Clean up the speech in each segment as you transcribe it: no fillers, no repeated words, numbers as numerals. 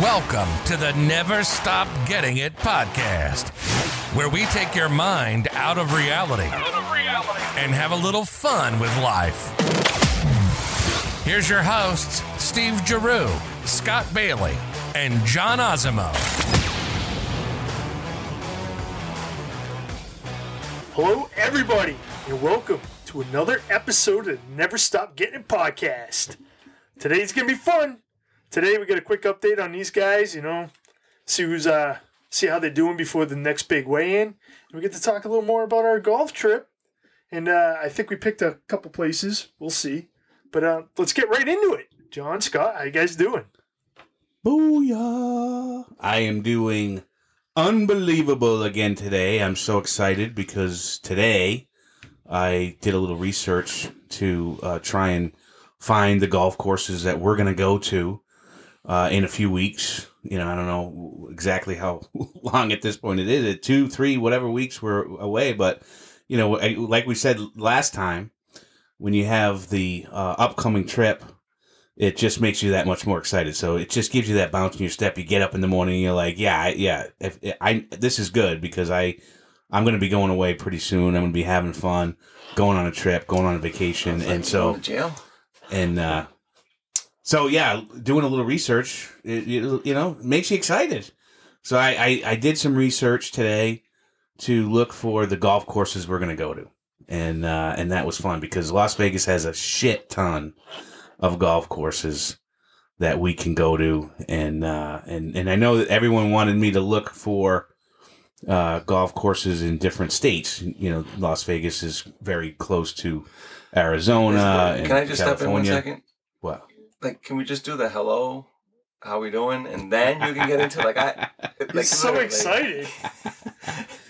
Welcome to the Never Stop Getting It Podcast, where we take your mind out of reality and have a little fun with life. Here's your hosts, Steve Giroux, Scott Bailey, and John Osimo. Hello, everybody, and welcome to another episode of the Never Stop Getting It Podcast. Today's going to be fun. Today we get a quick update on these guys, you know, see how they're doing before the next big weigh-in. And we get to talk a little more about our golf trip, and I think we picked a couple places. We'll see, but let's get right into it. John, Scott, how you guys doing? Booyah! I am doing unbelievable again today. I'm so excited because today I did a little research to try and find the golf courses that we're going to go to. In a few weeks, you know, I don't know exactly how long at this point it is, at 2, 3, whatever weeks we're away. But, you know, like we said last time, when you have the upcoming trip, it just makes you that much more excited. So it just gives you that bounce in your step. You get up in the morning and you're like, this is good because I'm going to be going away pretty soon. I'm going to be having fun, going on a trip, going on a vacation. And so, So, yeah, doing a little research, it makes you excited. So I did some research today to look for the golf courses we're going to go to. And that was fun because Las Vegas has a shit ton of golf courses that we can go to. And I know that everyone wanted me to look for golf courses in different states. You know, Las Vegas is very close to Arizona and California. Can I just step in 1 second? What? Like, can we just do the hello, how we doing, and then you can get into excited.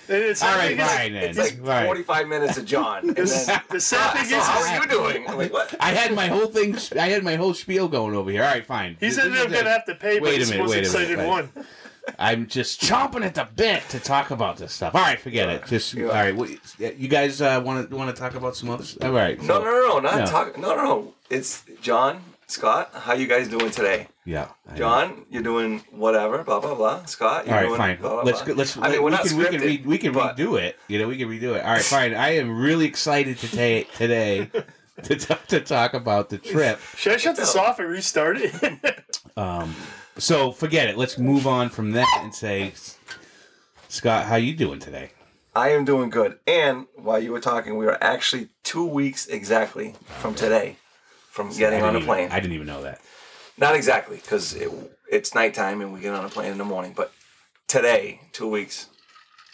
It's all right, fine. It's like 45 minutes of John. And then, the sad thing is, how are you doing? I'm like, what? I had my whole spiel going over here. All right, fine. He said they're gonna have to pay. Wait a minute. Wait a minute. I'm just chomping at the bit to talk about this stuff. All right, forget it. All right, you guys want to talk about some other stuff? All right. No. It's John. Scott, how you guys doing today? Yeah. John, you're doing whatever, blah, blah, blah. Scott, you're doing... All right, doing fine. Blah, blah, blah. We can redo it. You know, we can redo it. All right, fine. I am really excited today to talk about the trip. Should I shut this off and restart it? So, forget it. Let's move on from that and say, Scott, how you doing today? I am doing good. And while you were talking, we are actually 2 weeks exactly from today. From getting on a plane. I didn't even know that. Not exactly, because it's nighttime and we get on a plane in the morning. But today, 2 weeks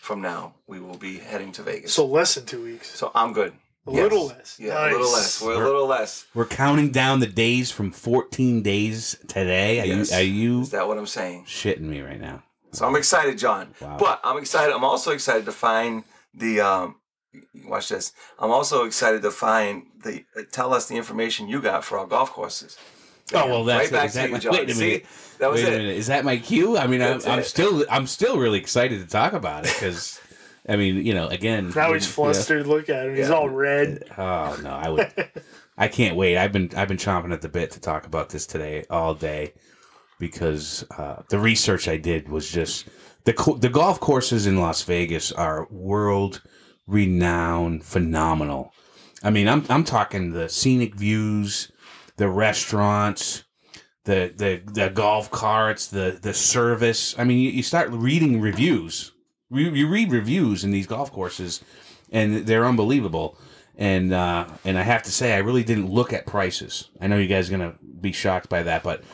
from now, we will be heading to Vegas. So less than 2 weeks. So I'm good. Little less. Yeah, nice. A little less. We're a little less. We're counting down the days from 14 days today. Are you? Is that what I'm saying? Shitting me right now. So I'm excited, John. Wow. But I'm excited. I'm also excited to find the... Watch this. I'm also excited to find tell us the information you got for our golf courses. Oh, well, that's right. Wait a minute. Is that my cue? I mean, I'm still really excited to talk about it because, I mean, you know, again. Now he's flustered. Look at him. Yeah. He's all red. Oh no, I can't wait. I've been chomping at the bit to talk about this today all day because the research I did was just the golf courses in Las Vegas are world-renowned, phenomenal. I mean, I'm talking the scenic views, the restaurants, the golf carts, the service. I mean, you start reading reviews. You read reviews in these golf courses, and they're unbelievable. And I have to say, I really didn't look at prices. I know you guys are gonna be shocked by that, but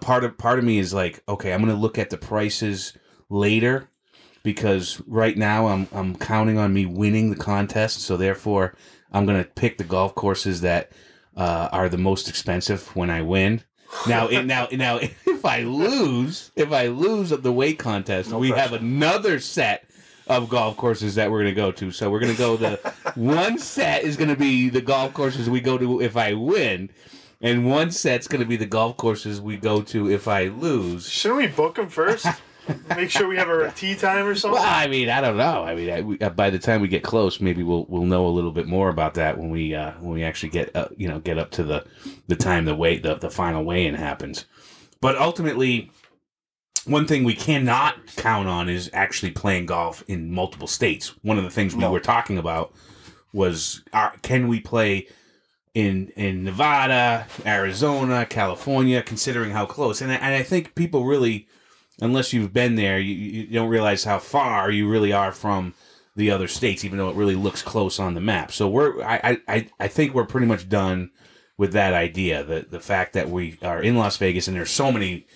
part of me is like, okay, I'm gonna look at the prices later. Because right now I'm counting on me winning the contest, so therefore I'm gonna pick the golf courses that are the most expensive when I win. Now, if I lose the weight contest, have another set of golf courses that we're gonna go to. So we're gonna go one set is gonna be the golf courses we go to if I win. And one set's gonna be the golf courses we go to if I lose. Shouldn't we book them first? Make sure we have our tea time or something. Well, I mean, I don't know. I mean, by the time we get close, maybe we'll know a little bit more about that when we actually get up to the time the final weigh-in happens. But ultimately, one thing we cannot count on is actually playing golf in multiple states. One of the things we were talking about was, can we play in Nevada, Arizona, California, considering how close? And I think people really, unless you've been there, you don't realize how far you really are from the other states, even though it really looks close on the map. So I think we're pretty much done with that idea, the fact that we are in Las Vegas and there's so many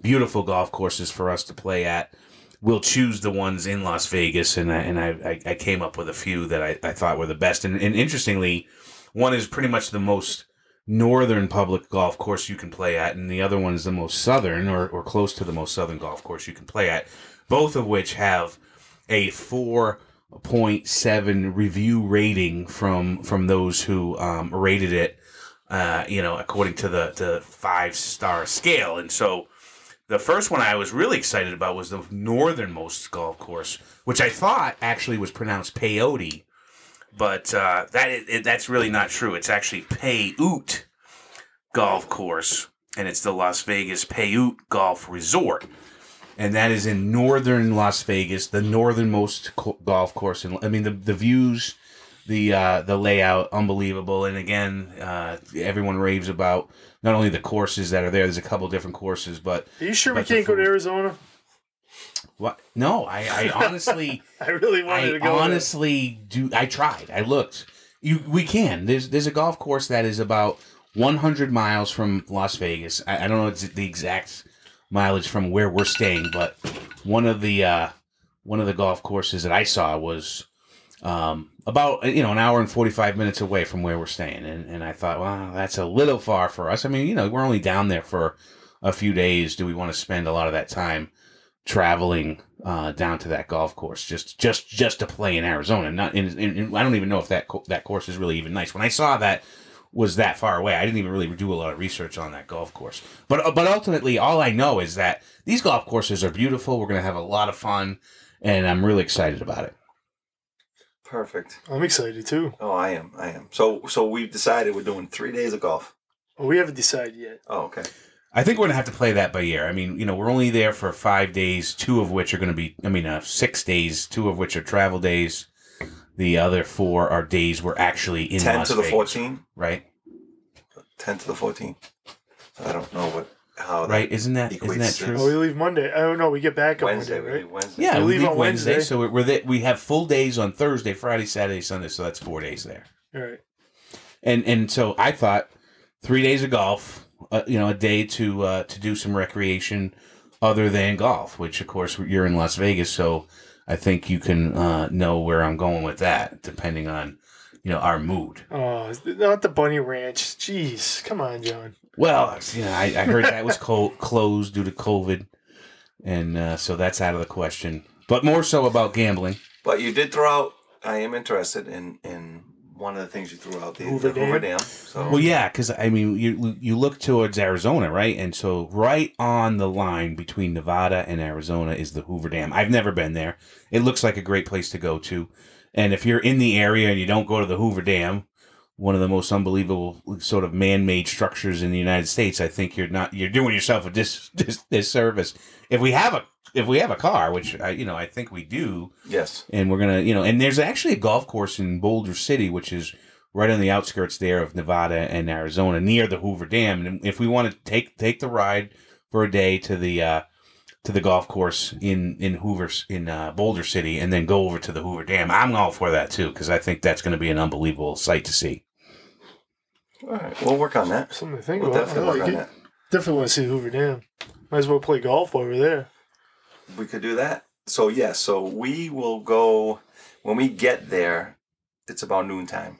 beautiful golf courses for us to play at. We'll choose the ones in Las Vegas, and I came up with a few that I thought were the best. And interestingly, one is pretty much the most northern public golf course you can play at, and the other one is the most southern, or close to the most southern golf course you can play at, both of which have a 4.7 review rating from those who rated it, according to the 5-star scale. And so the first one I was really excited about was the northernmost golf course, which I thought actually was pronounced Peyote, but that's really not true. It's actually Peot Golf Course, and it's the Las Vegas Paiute Golf Resort, and that is in northern Las Vegas, the northernmost golf course. And I mean, the views, the layout, unbelievable. And again, everyone raves about not only the courses that are there. There's a couple different courses, but are you sure we can't go to Arizona? What? No, I honestly, I really wanted to go. I tried. I looked. We can. There's a golf course that is about 100 miles from Las Vegas. I don't know the exact mileage from where we're staying, but one of the golf courses that I saw was about an hour and 45 minutes away from where we're staying, and I thought, well, that's a little far for us. I mean, we're only down there for a few days. Do we want to spend a lot of that time traveling down to that golf course just to play in Arizona? Not in I don't even know if that course is really even nice. When I saw that was that far away, I didn't even really do a lot of research on that golf course. But ultimately, all I know is that these golf courses are beautiful. We're going to have a lot of fun, and I'm really excited about it. Perfect. I'm excited too. Oh, I am. So we've decided we're doing 3 days of golf. Well, we haven't decided yet. Oh, okay. I think we're going to have to play that by ear. I mean, we're only there for 5 days, 6 days, 2 of which are travel days. The other 4 are days we're actually in Las Vegas. 10 to the 14th? Right. 10 to the 14th. I don't know how that right? Isn't that true? Well, we leave Monday. I don't know. We get back on Wednesday, right? Wednesday. Yeah, we leave on Wednesday. So we have full days on Thursday, Friday, Saturday, Sunday. So that's 4 days there. All right. And so I thought 3 days of golf. A day to do some recreation other than golf, which, of course, you're in Las Vegas, so I think you can know where I'm going with that, depending on, our mood. Oh, not the bunny ranch. Jeez, come on, John. Well, I heard that was closed due to COVID, and so that's out of the question. But more so about gambling. But you did throw out, I am interested in one of the things you threw out, the Hoover Dam. So. Well, yeah, because, I mean, you look towards Arizona, right? And so right on the line between Nevada and Arizona is the Hoover Dam. I've never been there. It looks like a great place to go to. And if you're in the area and you don't go to the Hoover Dam, one of the most unbelievable sort of man-made structures in the United States, I think you're doing yourself a disservice. If we have a car, which I think we do, yes, and we're gonna, and there's actually a golf course in Boulder City, which is right on the outskirts there of Nevada and Arizona, near the Hoover Dam. And if we want to take the ride for a day to the golf course in Boulder City, and then go over to the Hoover Dam, I'm all for that too, because I think that's going to be an unbelievable sight to see. All right, we'll work on that. Something to think about. Definitely want to see Hoover Dam. Might as well play golf over there. We could do that. So, yes. So, we will go... When we get there, it's about noontime.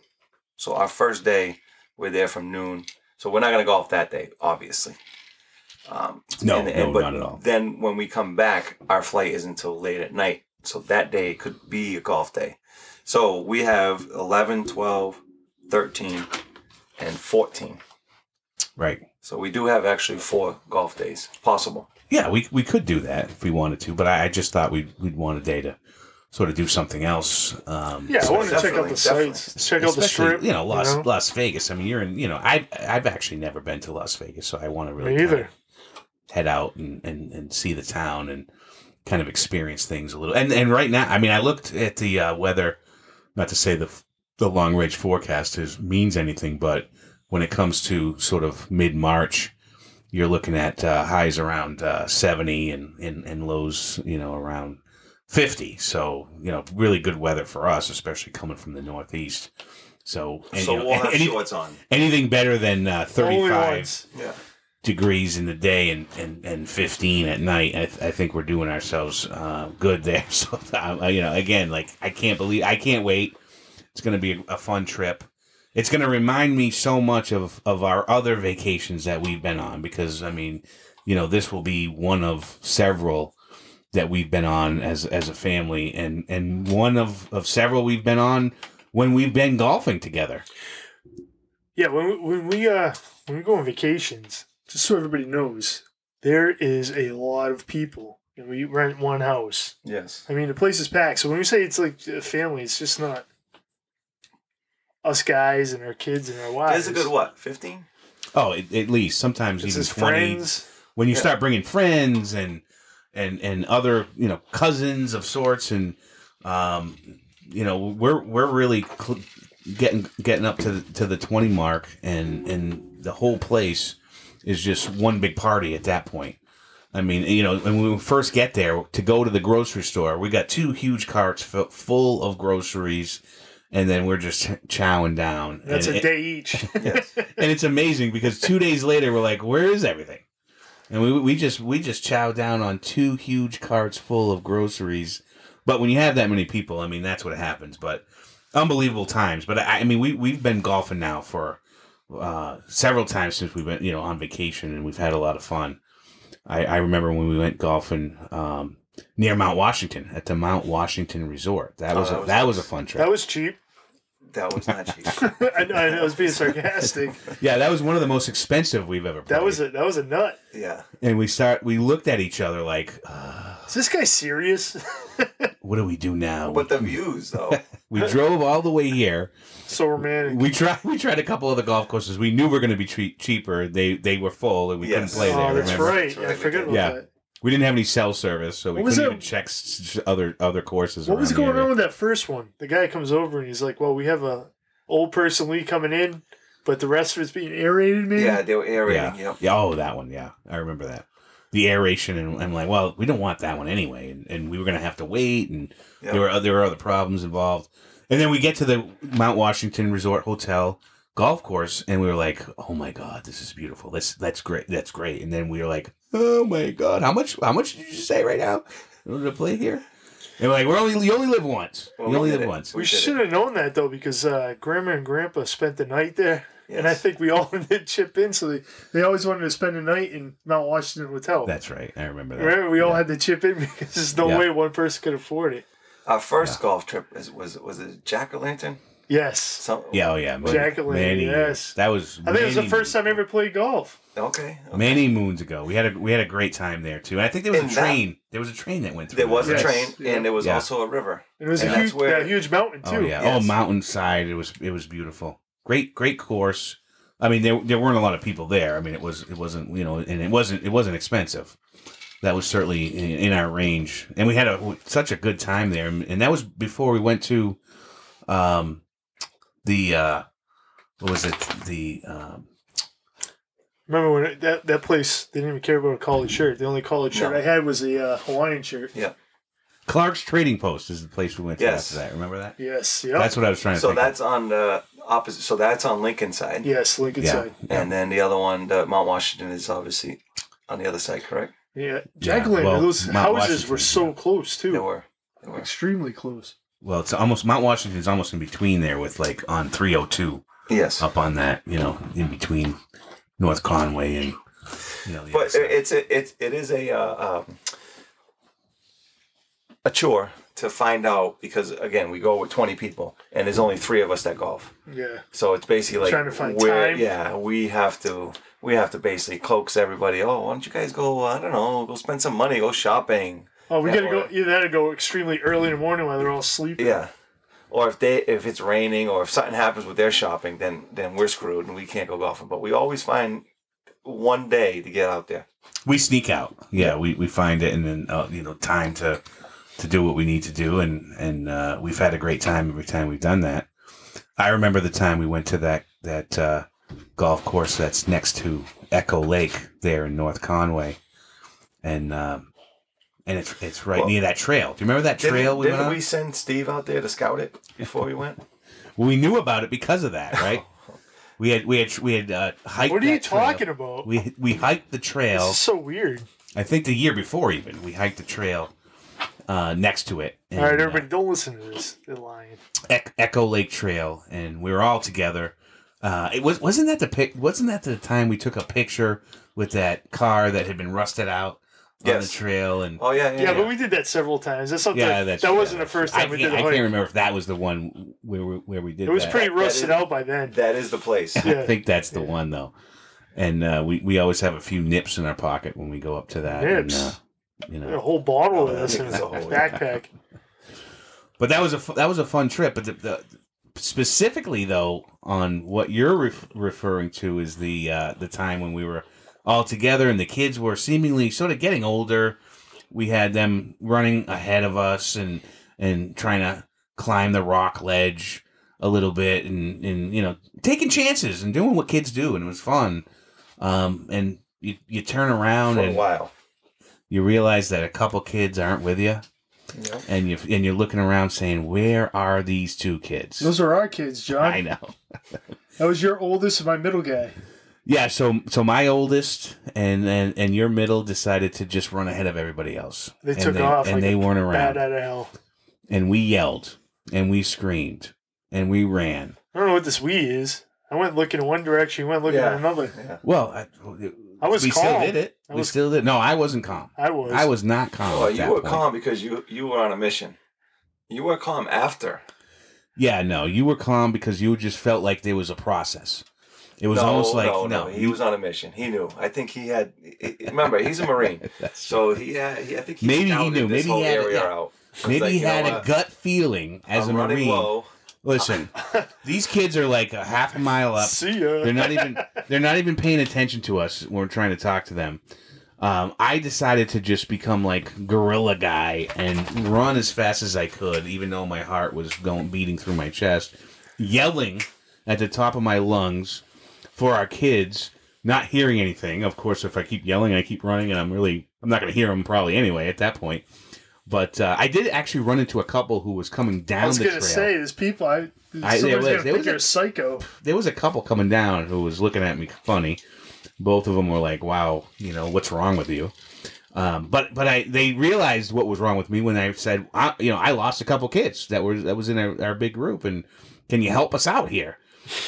So, our first day, we're there from noon. So, we're not going to golf that day, obviously. No, not at all. Then, when we come back, our flight isn't until late at night. So, that day could be a golf day. So, we have 11, 12, 13, and 14. Right. So we do have actually 4 golf days possible. Yeah, we could do that if we wanted to, but I just thought we'd want a day to sort of do something else. I want to check out the sites, check out the strip. Las Vegas. I mean, you're in. I've actually never been to Las Vegas, so I want to really. Me either. head out and see the town and kind of experience things a little. And right now, I mean, I looked at the weather, not to say the long-range forecast means anything, but when it comes to sort of mid-March, you're looking at highs around 70 and lows, you know, around 50. So, you know, really good weather for us, especially coming from the Northeast. So we'll have shorts on. Anything better than 35 degrees in the day and 15 at night. I think we're doing ourselves good there. So, you know, again, like, I can't wait. It's going to be a fun trip. It's going to remind me so much of our other vacations that we've been on because, I mean, you know, this will be one of several that we've been on as a family and one of several we've been on when we've been golfing together. Yeah, when we go on vacations, just so everybody knows, there is a lot of people. And we rent one house. Yes. I mean, the place is packed. So when we say it's like a family, it's just not us guys and our kids and our wives. That's a good what? 15? Oh, at least. Sometimes it's even 20. Friends. When you start bringing friends and other, you know, cousins of sorts, and you know, we're really getting up to the 20 mark, and the whole place is just one big party at that point. I mean, you know, when we first get there to go to the grocery store, we got two huge carts full of groceries. And then we're just chowing down. That's a day each. Yes. And it's amazing because 2 days later we're like, "Where is everything?" And we just chow down on two huge carts full of groceries. But when you have that many people, I mean, that's what happens. But unbelievable times. But I mean, we've been golfing now for several times since we've been, you know, on vacation, and we've had a lot of fun. I remember when we went golfing. Near Mount Washington at the Mount Washington Resort. That was a fun trip. That was cheap. That was not cheap. I was being sarcastic. Yeah, that was one of the most expensive we've ever played. That was a nut. Yeah. And we looked at each other like, is this guy serious? What do we do now? But the views though. We drove all the way here. So romantic. We tried a couple other golf courses. We knew were going to be cheaper. They were full and we couldn't play there. That's right. That's right. I forgot about that. We didn't have any cell service, so we couldn't even check other courses. What was going on with that first one? The guy comes over and he's like, "Well, we have a old person lead coming in, but the rest of it's being aerated, maybe." Yeah, they were aerating. Yeah. Yep. Oh, that one. Yeah, I remember that. The aeration, and I'm like, "Well, we don't want that one anyway," and we were going to have to wait, and there were other problems involved. And then we get to the Mount Washington Resort Hotel golf course, and we were like, "Oh my God, this is beautiful. That's great. That's great." And then we were like, "Oh my God! How much did you say right now in order to play here?" And like, you only live once. Well, you only live once. We should have known that though, because Grandma and Grandpa spent the night there, and I think we all did chip in. So they always wanted to spend the night in Mount Washington Hotel. That's right. I remember that. Remember, we all had to chip in because there's no way one person could afford it. Our first golf trip was it Jack-o'-lantern? Yes. Jack-o'-lantern. Yes. That was. I think it was the first time I ever played golf. Okay. Many moons ago, we had a great time there too. And I think there was a train. There was a train that went through. There was a train, and there was also a river. And it was a huge mountain too. Oh yeah, mountainside. It was beautiful. Great course. I mean, there weren't a lot of people there. I mean, it wasn't you know, and it wasn't expensive. That was certainly in our range, and we had such a good time there. And that was before we went to, Remember when that place, they didn't even care about a collared shirt. The only collared shirt I had was a Hawaiian shirt. Yeah. Clark's Trading Post is the place we went to after that. Remember that? Yes. Yep. That's what I was trying to think. So that's on the opposite. So that's on Lincoln side. Yes, Lincoln side. Yeah. And then the other one, Mount Washington, is obviously on the other side, correct? Yeah. Jacqueline, those houses were so close, too. They were. Extremely close. Well, it's almost, Mount Washington's almost in between there with, like, on 302. Yes. Up on that, you know, in between North Conway and, you know, but it is a chore to find out because again we go with 20 people and there's only 3 of us that golf. Yeah. So it's basically like trying to find time. Yeah, we have to basically coax everybody. Oh, why don't you guys go? I don't know, go spend some money, go shopping. Oh, we gotta go. You gotta go extremely early in the morning while they're all sleeping. Yeah. Or if it's raining or if something happens with their shopping, then we're screwed and we can't go golfing. But we always find one day to get out there. We sneak out. Yeah, we find it, and then time to do what we need to do, and we've had a great time every time we've done that. I remember the time we went to that golf course that's next to Echo Lake there in North Conway, and it's right near that trail. Do you remember that trail we went on? Didn't we send Steve out there to scout it before we went? Well, we knew about it because of that, right? We had hiked. What are you talking about? We hiked the trail. This is so weird. I think the year before even we hiked the trail next to it. And, all right, everybody, don't listen to this. They're lying. Echo Lake Trail, and we were all together. Wasn't that the time we took a picture with that car that had been rusted out on the trail? And yeah, but we did that several times. That wasn't the first time we did the hike. I can't remember if that was the one where we did. It was pretty rusted out by then. That is the place. Yeah. I think that's the one though, and we always have a few nips in our pocket when we go up to that. Nips. And, a whole bottle of this in his backpack. But that was a fun trip. But the specifically though, on what you're referring to is the time when we were all together and the kids were seemingly sort of getting older. We had them running ahead of us and trying to climb the rock ledge a little bit and taking chances and doing what kids do, and it was fun. And you turn around for a while. You realize that a couple kids aren't with you, yep. and you're looking around saying, "Where are these two kids?" Those are our kids, John. I know. That was your oldest and my middle guy. Yeah, so my oldest and your middle decided to just run ahead of everybody else. They took off, and they weren't around. Bad out of hell. And we yelled, and we screamed, and we ran. I don't know what this "we" is. I went looking in one direction. You went looking in another. Yeah. Well. I was calm. Still did it. We still did. No, I wasn't calm. I was not calm. Well, you were calm because you were on a mission. You were calm after. Yeah, no, you were calm because you just felt like there was a process. It was almost like no. He was on a mission. He knew. I think he had. Remember, he's a Marine, so he had. I think he maybe he knew. Maybe he had. Maybe he had a gut feeling as a Marine. Low. Listen, these kids are like a half a mile up. See ya. They're not even paying attention to us when we're trying to talk to them. I decided to just become like gorilla guy and run as fast as I could, even though my heart was beating through my chest, yelling at the top of my lungs for our kids, not hearing anything. Of course, if I keep yelling, I keep running, and I'm not going to hear them probably anyway at that point. But I did actually run into a couple who was coming down the trail. I was going to say, there's people. You're a psycho. There was a couple coming down who was looking at me funny. Both of them were like, "Wow, what's wrong with you?" But they realized what was wrong with me when I said, "I lost a couple kids that was in our big group, and can you help us out here?"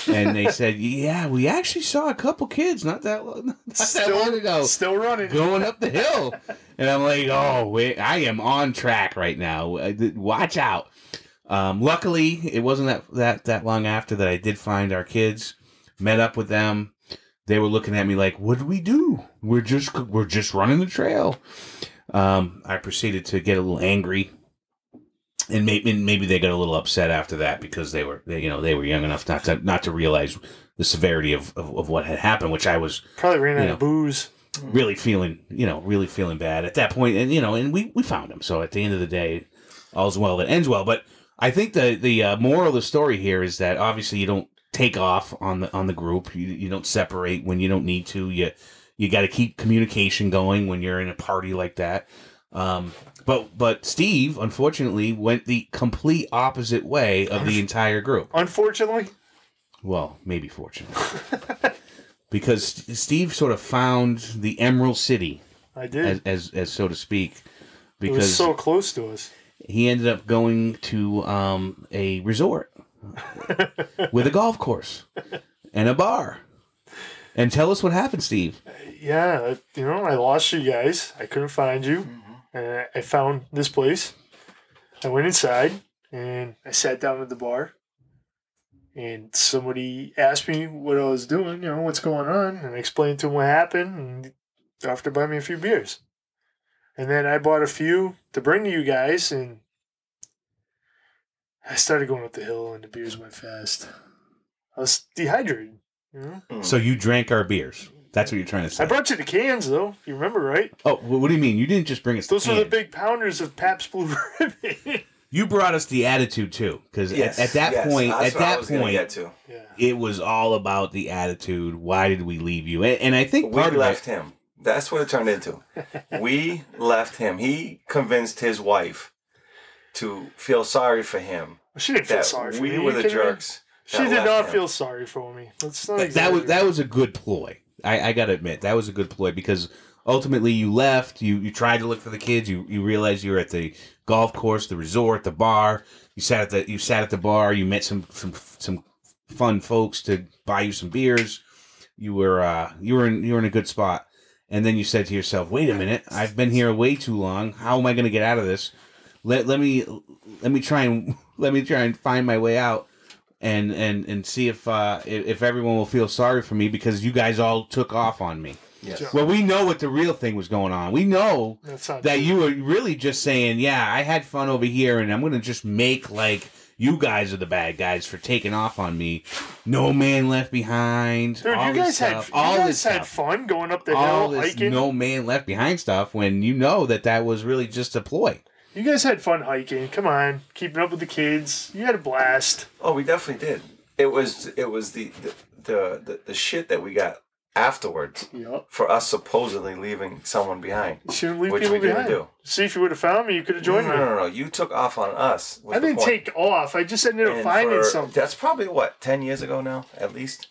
And they said, "Yeah, we actually saw a couple kids not that long ago. Still running. Going up the hill." And I'm like, "Oh, wait, I am on track right now. Watch out." Luckily, it wasn't that long after that I did find our kids, met up with them. They were looking at me like, "What do we do? We're just running the trail." I proceeded to get a little angry. And maybe they got a little upset after that because they were young enough not to realize the severity of what had happened, which I was probably ran out of booze. Really feeling bad at that point, and we found him. So at the end of the day, all's well that ends well. But I think the moral of the story here is that obviously you don't take off on the group. You don't separate when you don't need to. You got to keep communication going when you're in a party like that. But Steve, unfortunately, went the complete opposite way of the entire group. Unfortunately? Well, maybe fortunately. Because Steve sort of found the Emerald City. I did. As so to speak. Because it was so close to us. He ended up going to a resort with a golf course and a bar. And tell us what happened, Steve. Yeah, I lost you guys. I couldn't find you. And I found this place. I went inside and I sat down at the bar. And somebody asked me what I was doing, what's going on. And I explained to him what happened and offered to buy me a few beers. And then I bought a few to bring to you guys. And I started going up the hill and the beers went fast. I was dehydrated. So you drank our beers? That's what you're trying to say. I brought you the cans, though, if you remember, right? Oh, well, what do you mean? You didn't just bring us the cans. Those are the big pounders of Pabst Blue Ribbon. You brought us the attitude, too, because at that point, it was all about the attitude. Why did we leave you? And I think we left him. That's what it turned into. We left him. He convinced his wife to feel sorry for him. She didn't feel sorry for me. We were the jerks. She did not feel sorry for me. That's not exactly. That was a good ploy. I gotta admit, that was a good ploy because ultimately you left. You tried to look for the kids. You realized you were at the golf course, the resort, the bar. You sat at the bar. You met some fun folks to buy you some beers. You were in a good spot. And then you said to yourself, "Wait a minute! I've been here way too long. How am I going to get out of this? Let me try and find my way out." And see if everyone will feel sorry for me because you guys all took off on me. Yes. Well, we know what the real thing was going on. We know that you were really just saying, yeah, I had fun over here, and I'm going to just make like you guys are the bad guys for taking off on me. No man left behind. Dude, all you guys stuff, had all you guys had stuff. Fun going up the all hill hiking. No man left behind stuff when you know that was really just a ploy. You guys had fun hiking. Come on, keeping up with the kids. You had a blast. Oh, we definitely did. It was the shit that we got afterwards for us supposedly leaving someone behind. You shouldn't leave people behind. Didn't do. See, if you would have found me, you could have joined me. No. You took off on us. I didn't take off. I just ended up finding something. That's probably, 10 years ago now, at least?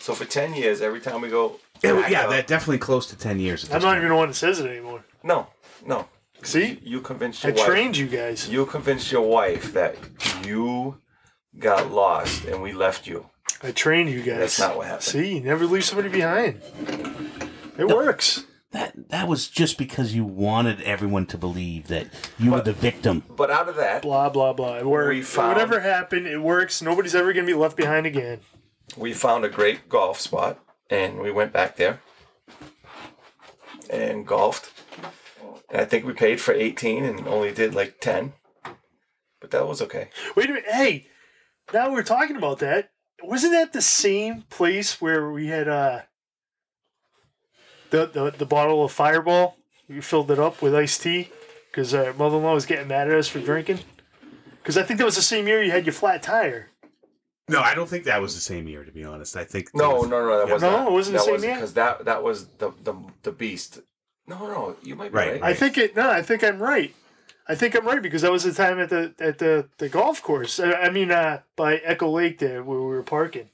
So for 10 years, every time we go... That definitely close to 10 years. I'm not even the one that says it anymore. No. See? You convinced your wife. I trained you guys. You convinced your wife that you got lost and we left you. I trained you guys. That's not what happened. See? You never leave somebody behind. It works. That was just because you wanted everyone to believe that you were the victim. But out of that... Blah, blah, blah. It worked. Whatever happened, it works. Nobody's ever going to be left behind again. We found a great golf spot and we went back there and golfed. And I think we paid for 18 and only did 10. But that was okay. Wait a minute. Hey, now we're talking about that. Wasn't that the same place where we had the bottle of Fireball? We filled it up with iced tea because our mother-in-law was getting mad at us for drinking. Because I think that was the same year you had your flat tire. No, I don't think that was the same year, to be honest. I think that wasn't. No, it wasn't the same year. Because that was the beast. No, you might be right. I think I'm right. I think I'm right because that was the time at the golf course. I mean, by Echo Lake there where we were parking,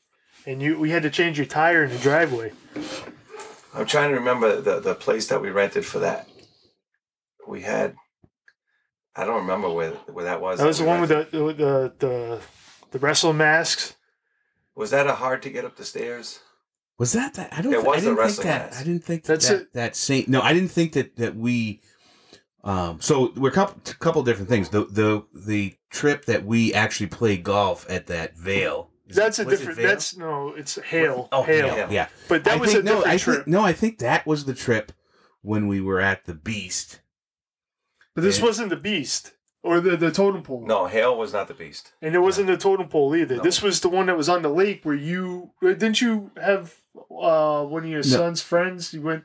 and we had to change your tire in the driveway. I'm trying to remember the place that we rented for that. We had, I don't remember where that was. That was the one with the wrestling masks. Was that a hard to get up the stairs? Was that that? I didn't think that same. No, I didn't think that we. So we're a couple different things. The trip that we actually played golf at that Vale. It's Hale. Oh, Hale. Yeah, but that was a different trip. No, I think that was the trip when we were at the Beast. But this wasn't the Beast or the totem pole. No, Hale was not the Beast, and it wasn't the totem pole either. No. This was the one that was on the lake where didn't you have one of your son's friends? You went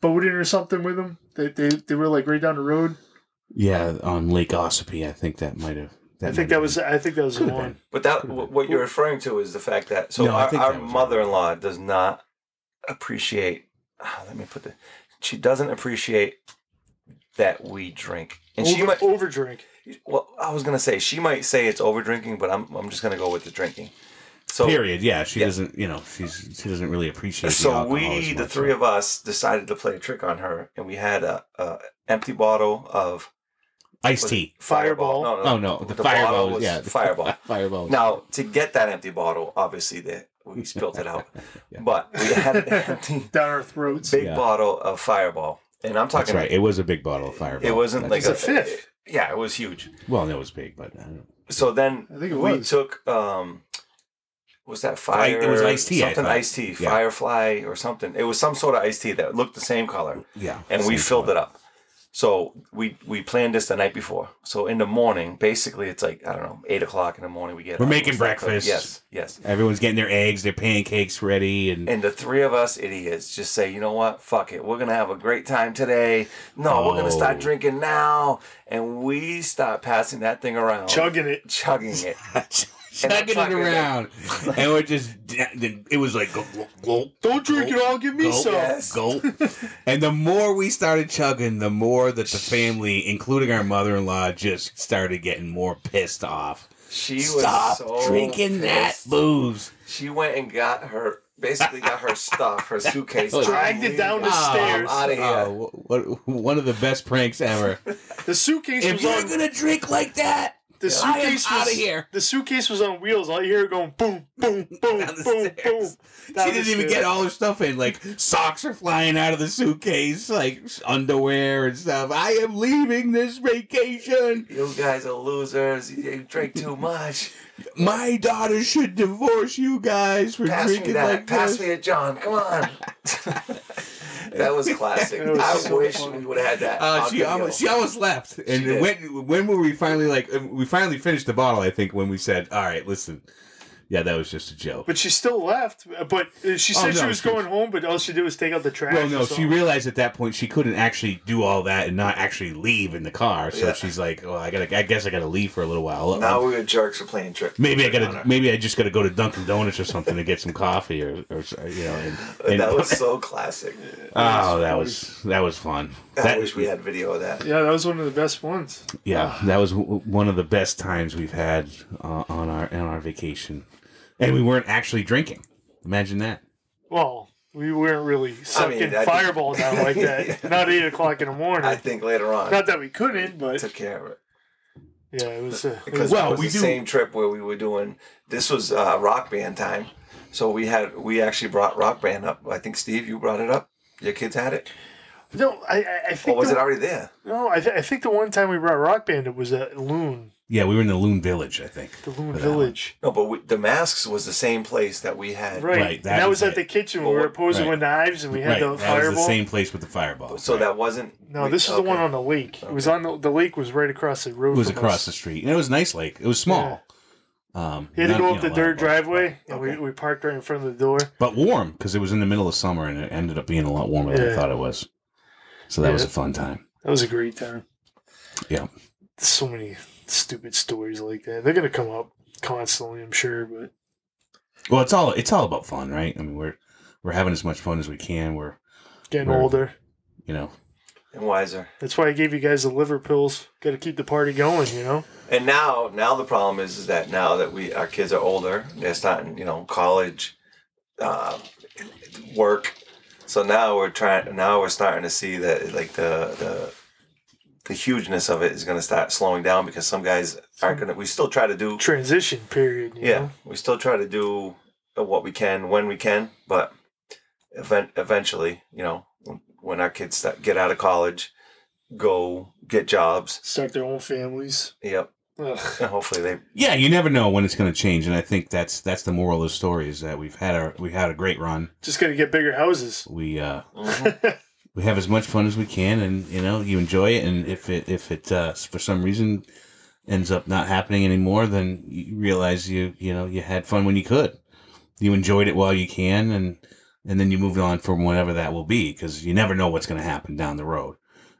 boating or something with him. They were right down the road. Yeah, on Lake Ossipee. I think that might have. I think that was the one. But what you're referring to is the fact that our mother-in-law does not appreciate. She doesn't appreciate that we drink, and she might overdrink. Well, I was gonna say she might say it's overdrinking, but I'm just gonna go with the drinking. So, period. Yeah, she doesn't. She doesn't really appreciate. So the three of us, decided to play a trick on her, and we had a empty bottle of iced tea. Fireball. The Fireball was Fireball. Fireball. Now to get that empty bottle, obviously we spilled it out, but we had an empty down our throats big bottle of Fireball, and I'm talking. That's right. It was a big bottle of Fireball. It wasn't a fifth. Yeah, it was huge. Well, it was big, but I don't know. So then I think we took. Was that fire? It was iced tea. Something iced tea. Firefly or something. It was some sort of iced tea that looked the same color. Yeah. And we filled it up. So we planned this the night before. So in the morning, basically it's like, I don't know, 8 o'clock in the morning we get up. We're making breakfast. Yes. Everyone's getting their eggs, their pancakes ready, and the three of us idiots just say, you know what, fuck it. We're gonna have a great time today. We're gonna start drinking now. And we start passing that thing around. Chugging it. And we're just, it was like, gulp. Don't drink it all, give me some. Yes. Gulp. And the more we started chugging, the more that the family, including our mother-in-law, just started getting more pissed off. She was so pissed. Stop drinking that booze. She went and got her, basically got her stuff, her suitcase. Dragged it down the stairs. Out of here. One of the best pranks ever. The suitcase was on. If you're going to drink like that. The suitcase was on wheels. All you hear going boom, boom, boom, boom, boom. She didn't even get all her stuff in. Like, socks are flying out of the suitcase, like underwear and stuff. I am leaving this vacation. You guys are losers. You drink too much. My daughter should divorce you guys for drinking like this. Pass me a John. Come on. That was classic. I wish we would have had that. She almost left. And when were we finally we finally finished the bottle, I think, when we said, all right, listen. Yeah, that was just a joke. But she still left. But she said she was going home, but all she did was take out the trash. Well, no, she realized at that point she couldn't actually do all that and not actually leave in the car. So she's like, "Well, I guess I gotta leave for a little while." Now we're jerks for playing tricks. Maybe I just gotta go to Dunkin' Donuts or something to get some coffee or you know. And that was so classic. That was fun. I wish we had video of that. Yeah, that was one of the best ones. Yeah, that was one of the best times we've had on our vacation. And we weren't actually drinking. Imagine that. Well, we weren't really sucking fireballs out like that. Not 8 o'clock in the morning. I think later on. Not that we couldn't, but... took care of it. Yeah, it was... same trip where we were doing... This was rock band time. So we actually brought rock band up. I think, Steve, you brought it up. Your kids had it. No, I think... Or was it already there? No, I think the one time we brought rock band, it was at Loon. Yeah, we were in the Loon Village, I think. The Loon Village. No, but the masks was the same place that we had. Right. That was at the kitchen where we were posing with knives and we had the fireball. That was the same place with the fireball. So that wasn't... No, this is the one on the lake. Okay. It was on the lake was right across the road. It was across the street. And it was a nice lake. It was small. Yeah. You had to go up the dirt driveway and we parked right in front of the door. But warm, because it was in the middle of summer and it ended up being a lot warmer than I thought it was. So that was a fun time. That was a great time. Yeah. So many... stupid stories like that. They're gonna come up constantly, I'm sure, but it's all about fun, right? I mean, we're having as much fun as we can. We're getting older, you know, and wiser. That's why I gave you guys the liver pills. Got to keep the party going, you know. And now the problem is that now that our kids are older, they're starting, you know, college, work. So now we're starting to see that like the hugeness of it is going to start slowing down because some guys aren't going to... We still try to do... Transition period. You know? We still try to do what we can, when we can, but eventually, you know, when our kids get out of college, go get jobs. Start their own families. Yep. Ugh. And hopefully they... Yeah, you never know when it's going to change, and I think that's the moral of the story is that we've had a great run. Just going to get bigger houses. We have as much fun as we can, and you know you enjoy it. And if it for some reason ends up not happening anymore, then you realize you know you had fun when you could, you enjoyed it while you can, and then you move on from whatever that will be because you never know what's going to happen down the road.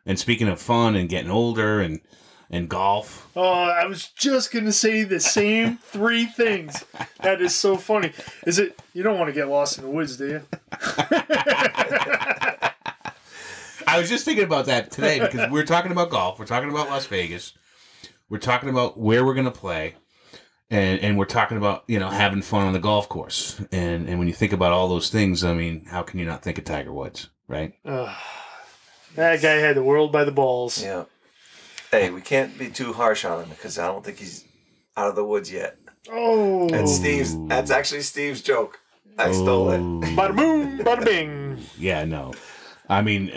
And speaking of fun and getting older and golf, I was just going to say the same three things. That is so funny. Is it? You don't want to get lost in the woods, do you? I was just thinking about that today because we're talking about golf. We're talking about Las Vegas. We're talking about where we're going to play. And we're talking about, you know, having fun on the golf course. And when you think about all those things, I mean, how can you not think of Tiger Woods, right? That guy had the world by the balls. Yeah. Hey, we can't be too harsh on him because I don't think he's out of the woods yet. Oh. That's actually Steve's joke. I stole it. Bada boom, bada bing. Yeah, no. I mean,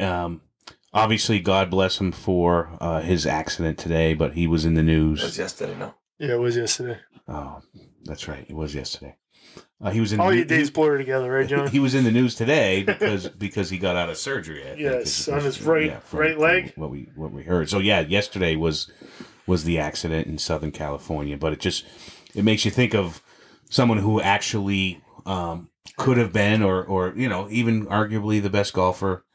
obviously, God bless him for his accident today, but he was in the news. It was yesterday, no? Yeah, it was yesterday. Oh, that's right. It was yesterday. He was in. All your days blur together, right, John? He was in the news today because he got out of surgery. I think, on his right leg. What we heard. So yeah, yesterday was the accident in Southern California, but it makes you think of someone who actually could have been, or you know, even arguably the best golfer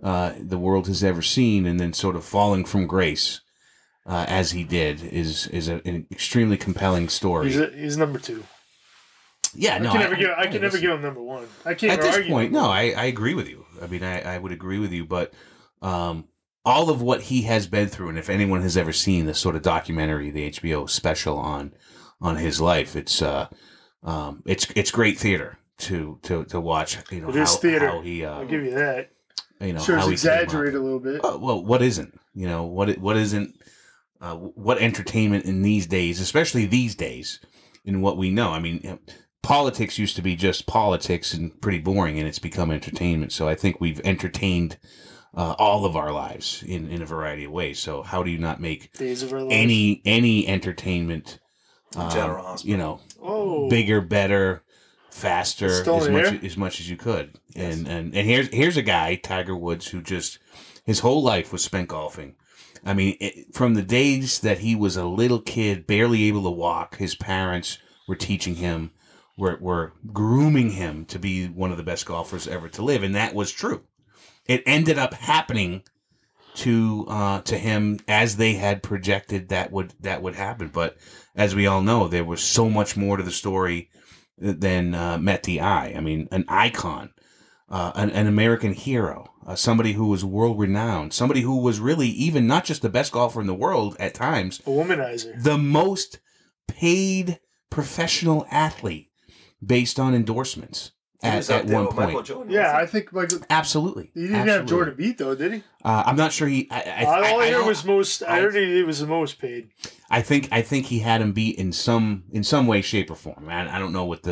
the world has ever seen, and then sort of falling from grace as he did is an extremely compelling story. He's number two. Yeah, no, I can never give him number one. I can't at this point. No, I agree with you. I mean, I would agree with you, but all of what he has been through, and if anyone has ever seen the sort of documentary, the HBO special on his life, it's great theater to watch. You know, how he. I'll give you that. You know, sure, exaggerate a little bit. Well, what isn't? You know, what isn't? What entertainment in these days, especially these days, in what we know? I mean. Politics used to be just politics and pretty boring, and it's become entertainment. So I think we've entertained all of our lives in a variety of ways. So how do you not make any entertainment, you know, bigger, better, faster, as much as you could? Yes. And here's a guy, Tiger Woods, who just his whole life was spent golfing. I mean, from the days that he was a little kid, barely able to walk, his parents were teaching him. We're grooming him to be one of the best golfers ever to live, and that was true. It ended up happening to him as they had projected that would happen. But as we all know, there was so much more to the story than met the eye. I mean, an icon, an American hero, somebody who was world renowned, somebody who was really even not just the best golfer in the world at times, a womanizer, the most paid professional athlete. Based on endorsements at one point. Michael Jordan, yeah, I think Michael... Absolutely. He didn't have Jordan beat, though, did he? I'm not sure he... I heard he was the most paid. I think he had him beat in some way, shape, or form. I don't know what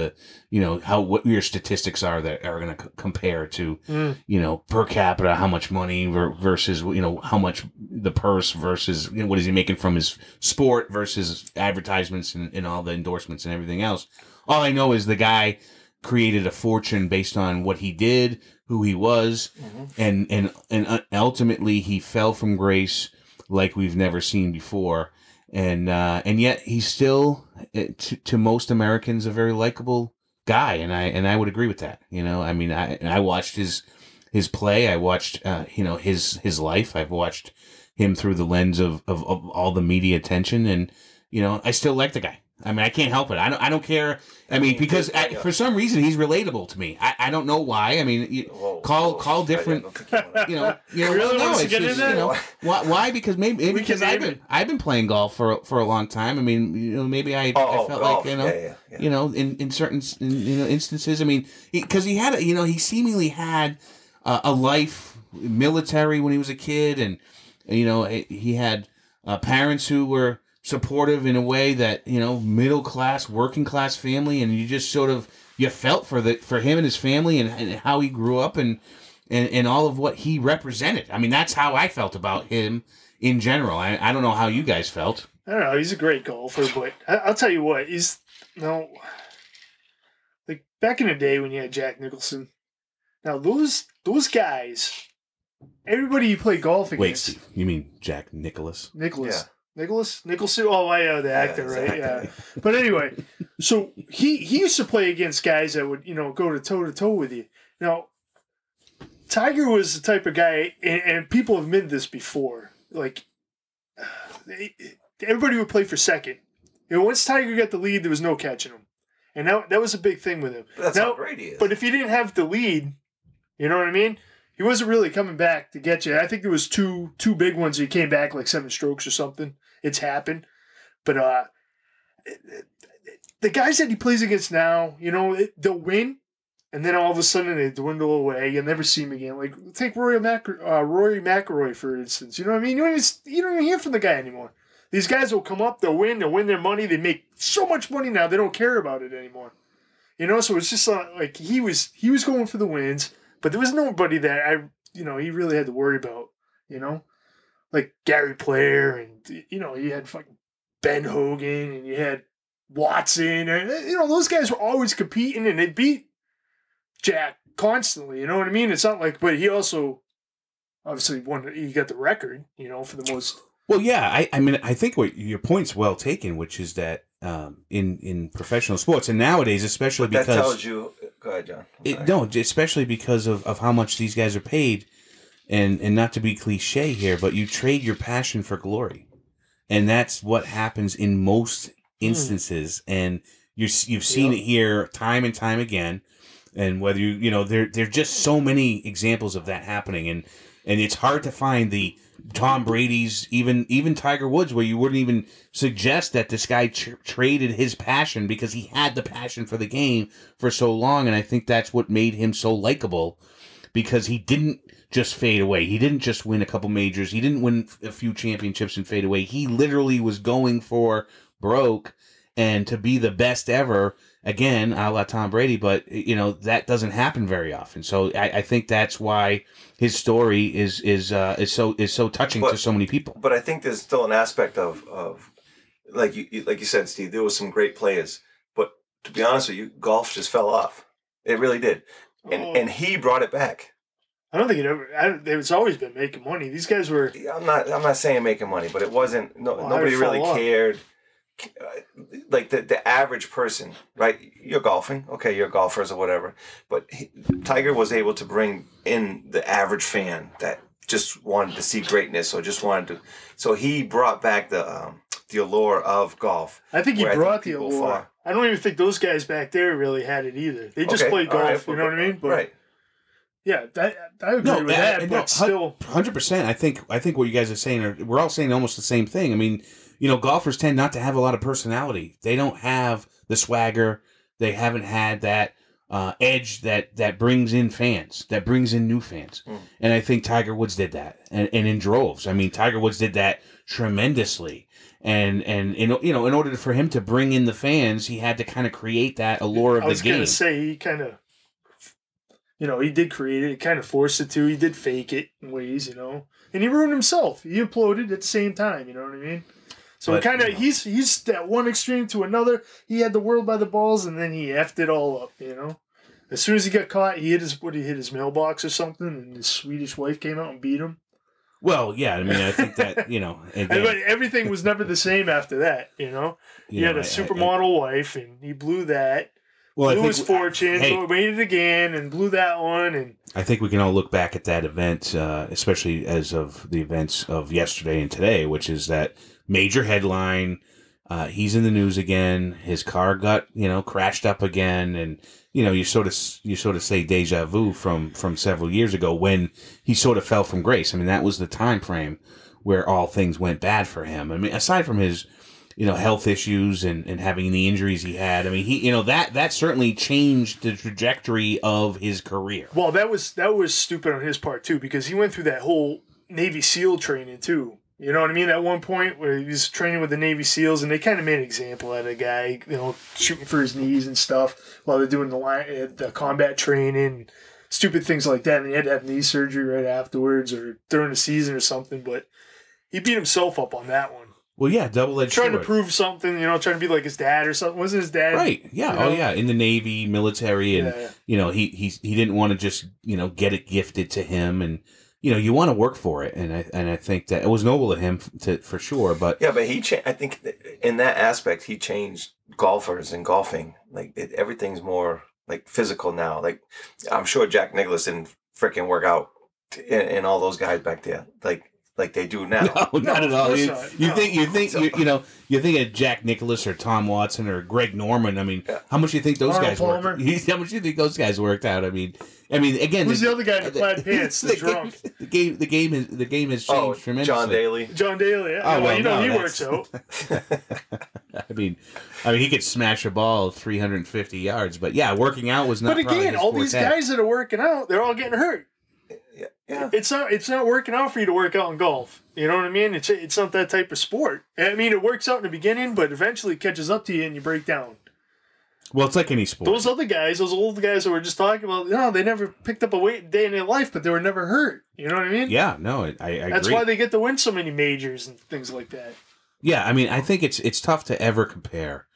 what your statistics are that are going to compare to, you know, per capita, how much money versus, you know, how much the purse versus, you know, what is he making from his sport versus advertisements and all the endorsements and everything else. All I know is the guy created a fortune based on what he did, who he was, and ultimately he fell from grace like we've never seen before. And yet he's still, to most Americans, a very likable guy, and I would agree with that. You know, I mean, I watched his play, I watched you know his life, I've watched him through the lens of all the media attention, and you know, I still like the guy. I mean, I can't help it. I don't care. I mean, because for some reason he's relatable to me. I don't know why. I mean, call different. You know, really no, it's just, you know, why? Because maybe because I've been playing golf for a long time. I mean, you know, maybe I felt golf, like you know, yeah. You know, in certain you know instances. I mean, because he had he seemingly had a life military when he was a kid, and you know he had parents who were. Supportive in a way that, you know, middle class, working class family, and you just sort of you felt for him and his family and how he grew up and all of what he represented. I mean, that's how I felt about him in general. I don't know how you guys felt. I don't know. He's a great golfer, but I'll tell you what, he's like back in the day when you had Jack Nicklaus. Now those guys, everybody you play golf against. Wait, Steve, you mean Jack Nicklaus? Nicklaus. Yeah. Nicholson? Oh, I know the actor, exactly. Right? Yeah. But anyway, so he used to play against guys that would, you know, go to toe with you. Now, Tiger was the type of guy, and people have admitted this before, like, everybody would play for second. And once Tiger got the lead, there was no catching him. And that was a big thing with him. But that's how great he is. But if he didn't have the lead, you know what I mean? He wasn't really coming back to get you. I think there was two big ones. He came back like 7 strokes or something. It's happened. But the guys that he plays against now, you know, they'll win, and then all of a sudden they dwindle away. You'll never see him again. Like, take Rory McIlroy, for instance. You know what I mean? You don't even hear from the guy anymore. These guys will come up, they'll win their money. They make so much money now, they don't care about it anymore. You know, so it's just like he was going for the wins. But there was nobody that he really had to worry about, you know, like Gary Player, and you know, you had fucking Ben Hogan, and you had Watson, and you know, those guys were always competing, and they beat Jack constantly. You know what I mean? It's not like, but he also obviously won. He got the record, you know, for the most. Well, yeah, I mean, I think what your point's well taken, which is that in professional sports and nowadays, especially because that tells you, go ahead, John. Especially because of how much these guys are paid, and not to be cliche here, but you trade your passion for glory, and that's what happens in most instances, and you've seen it here time and time again, and whether you know there are just so many examples of that happening, and it's hard to find the Tom Brady's, even Tiger Woods, where you wouldn't even suggest that this guy traded his passion, because he had the passion for the game for so long. And I think that's what made him so likable, because he didn't just fade away. He didn't just win a couple majors. He didn't win a few championships and fade away. He literally was going for broke and to be the best ever, again, a la Tom Brady. But, you know, that doesn't happen very often. So I think that's why his story is so touching to so many people. But I think there's still an aspect of like you said, Steve, there was some great players. But to be honest with you, golf just fell off. It really did. And he brought it back. I don't think it ever. It's always been making money. These guys were. I'm not saying making money, but it wasn't. Nobody really cared. Like the average person, right? You're golfing, okay? You're golfers or whatever, but Tiger was able to bring in the average fan that just wanted to see greatness or just wanted to. So he brought back the allure of golf. I think he brought the allure. I don't even think those guys back there really had it either. They just played golf, right, you know what I mean? But, right. Yeah, I agree with that, but still, 100%. I think what you guys are saying we're all saying almost the same thing. I mean. You know, golfers tend not to have a lot of personality. They don't have the swagger. They haven't had that edge that brings in fans, that brings in new fans. Mm. And I think Tiger Woods did that, and in droves. I mean, Tiger Woods did that tremendously. And you know, in order for him to bring in the fans, he had to kind of create that allure of the game. I was going to say, he kind of, you know, he did create it. He kind of forced it to. He did fake it in ways, you know. And he ruined himself. He imploded at the same time, you know what I mean? So but, kind of, you know, he's that one extreme to another. He had the world by the balls, and then he effed it all up. You know, as soon as he got caught, he hit his mailbox or something, and his Swedish wife came out and beat him. Well, yeah, I mean, I think that you know, but everything was never the same after that. You know, he had a supermodel wife, and he blew that. Well, blew his fortune, made it again, and blew that one. And I think we can all look back at that event, especially as of the events of yesterday and today, which is that. Major headline. He's in the news again. His car got, you know, crashed up again, and you know, you sort of say deja vu from several years ago when he sort of fell from grace. I mean, that was the time frame where all things went bad for him. I mean, aside from his, you know, health issues and having the injuries he had. I mean, he, you know, that certainly changed the trajectory of his career. Well, that was stupid on his part too, because he went through that whole Navy SEAL training too. You know what I mean? At one point where he was training with the Navy SEALs, and they kind of made an example out of the guy, you know, shooting for his knees and stuff while they're doing the combat training, stupid things like that. And he had to have knee surgery right afterwards or during the season or something. But he beat himself up on that one. Well, yeah, double-edged sword. Trying to prove something, you know, trying to be like his dad or something. Wasn't his dad? Right, yeah. You know? Oh, yeah, in the Navy, military. And, you know, he didn't want to just, you know, get it gifted to him and... You know, you want to work for it, and I think that it was noble of him for sure. But yeah, but I think in that aspect, he changed golfers and golfing. Like everything's more like physical now. Like I'm sure Jack Nicklaus didn't freaking work out, and all those guys back there, like they do now. No, not at all. You think of Jack Nicklaus or Tom Watson or Greg Norman. I mean, how much do you think those guys worked? How much do you think those guys worked out? I mean, again, who's the other guy in the plaid pants? The drunk. The game has changed tremendously. John Daly. Yeah. Oh, well, you know he works out. I mean, he could smash a ball 350 yards, but yeah, working out was not. But again, all these guys that are working out, they're all getting hurt. Yeah. It's not working out for you to work out in golf. You know what I mean? It's not that type of sport. I mean, it works out in the beginning, but eventually it catches up to you and you break down. Well, it's like any sport. Those other guys, those old guys that we're just talking about, you know, they never picked up a weight day in their life, but they were never hurt. You know what I mean? Yeah, no, I agree. That's why they get to win so many majors and things like that. Yeah, I mean, I think it's tough to ever compare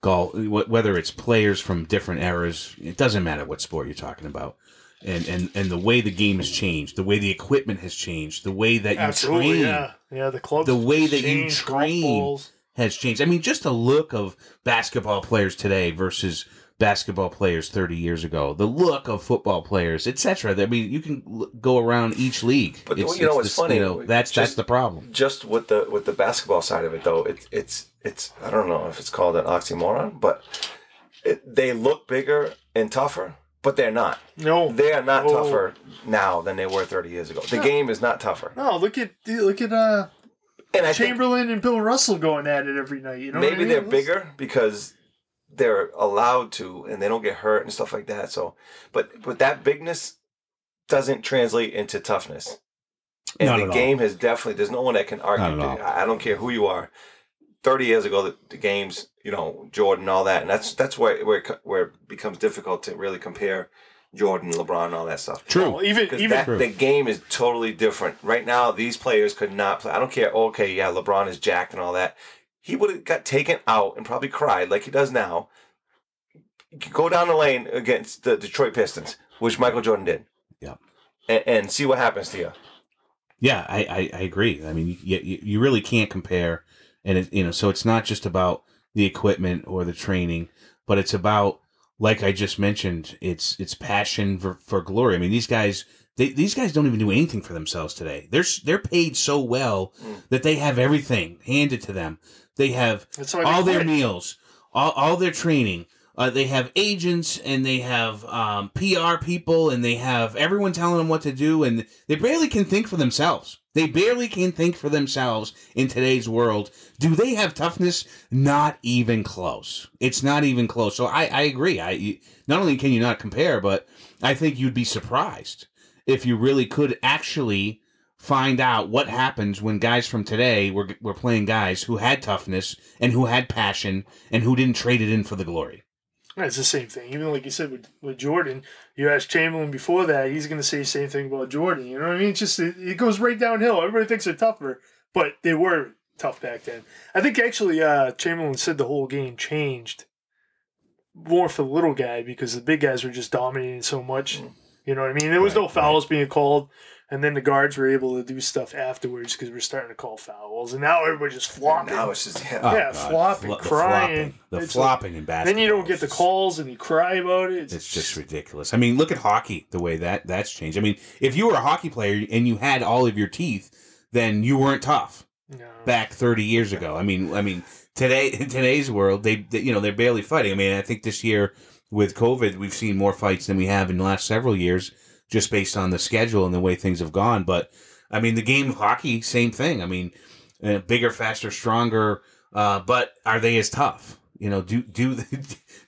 golf, whether it's players from different eras, it doesn't matter what sport you're talking about. And the way the game has changed, the way the equipment has changed, the way that you train, the clubs, the way that you train has changed. I mean, just the look of basketball players today versus basketball players 30 years ago, the look of football players, etc. I mean, you can go around each league. But it's funny. You know, that's the problem. Just with the basketball side of it, though, it's I don't know if it's called an oxymoron, but they look bigger and tougher. But they're not. No, they are not tougher now than they were 30 years ago. The game is not tougher. No, look at and Chamberlain and Bill Russell going at it every night. You know, maybe they're bigger because they're allowed to, and they don't get hurt and stuff like that. So, but that bigness doesn't translate into toughness. And not the game has definitely. There's no one that can argue. I don't care who you are. 30 years ago, the games, you know, Jordan, all that, and that's where it becomes difficult to really compare Jordan, LeBron, and all that stuff. True. You know, even the game is totally different right now. These players could not play. I don't care. Okay, yeah, LeBron is jacked and all that. He would have got taken out and probably cried like he does now. Go down the lane against the Detroit Pistons, which Michael Jordan did. Yeah, and see what happens to you. Yeah, I agree. I mean, you really can't compare. And it, you know, so it's not just about the equipment or the training, but it's about, like I just mentioned, it's passion for glory. I mean, these guys don't even do anything for themselves today. They're paid so well that they have everything handed to them. They have all their meals, all their training. They have agents and they have PR people and they have everyone telling them what to do, and they barely can think for themselves. They barely can think for themselves in today's world. Do they have toughness? Not even close. It's not even close. So I agree. Not only can you not compare, but I think you'd be surprised if you really could actually find out what happens when guys from today were playing guys who had toughness and who had passion and who didn't trade it in for the glory. It's the same thing. Even like you said with Jordan, you asked Chamberlain before that, he's going to say the same thing about Jordan. You know what I mean? It's just, it goes right downhill. Everybody thinks they're tougher, but they were tough back then. I think actually Chamberlain said the whole game changed more for the little guy because the big guys were just dominating so much. You know what I mean? There was no fouls being called. And then the guards were able to do stuff afterwards because we're starting to call fouls. And now everybody's just flopping. Now it's just, flopping, crying. The flopping in basketball. Then you don't get the calls and you cry about it. It's just ridiculous. I mean, look at hockey, the way that's changed. I mean, if you were a hockey player and you had all of your teeth, then you weren't tough back 30 years ago. I mean, today in today's world, they're barely fighting. I mean, I think this year with COVID, we've seen more fights than we have in the last several years, just based on the schedule and the way things have gone. But, I mean, the game of hockey, same thing. I mean, bigger, faster, stronger, but are they as tough? You know, do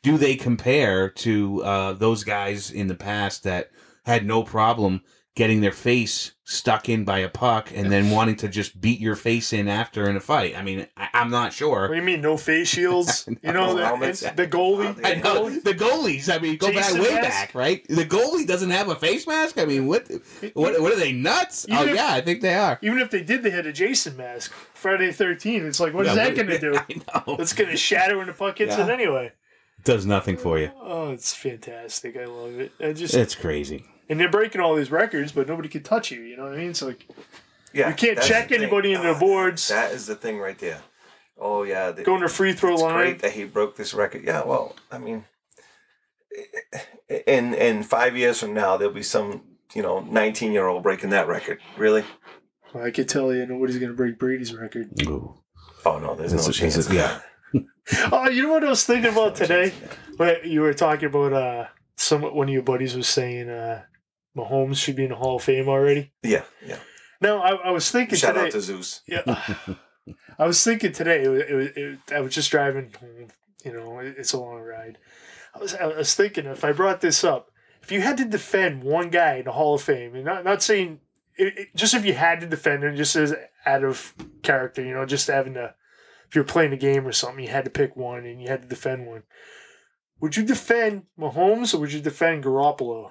they compare to those guys in the past that had no problem getting their face stuck in by a puck and then wanting to just beat your face in after in a fight? I mean, I'm not sure. What do you mean, no face shields? You know, the goalie. I know, the goalies. I mean, go back way back, right? The goalie doesn't have a face mask? I mean, what are they, nuts? Even I think they are. Even if they did, they had a Jason mask. Friday the 13th. It's like, what is that going to do? I know. It's going to shatter when the puck hits it anyway. Does nothing for you. Oh, it's fantastic. I love it. It's crazy. And they're breaking all these records, but nobody can touch you. You know what I mean? It's like, you can't check anybody into the boards. That is the thing right there. Oh, yeah. Going to free throw line. It's great that he broke this record. Yeah, well, I mean, in 5 years from now, there'll be some, 19-year-old breaking that record. Really? Well, I could tell you nobody's going to break Brady's record. Ooh. Oh, no, there's no chance. Oh, you know what I was thinking about today? But you were talking about one of your buddies was saying Mahomes should be in the Hall of Fame already. Yeah. No, I was thinking today. Shout out to Zeus. Yeah. I was thinking today. I was just driving home. You know, it's a long ride. I was thinking if I brought this up, if you had to defend one guy in the Hall of Fame, and not saying just if you had to defend him, just as out of character, just having to, if you're playing a game or something, you had to pick one and you had to defend one. Would you defend Mahomes or would you defend Garoppolo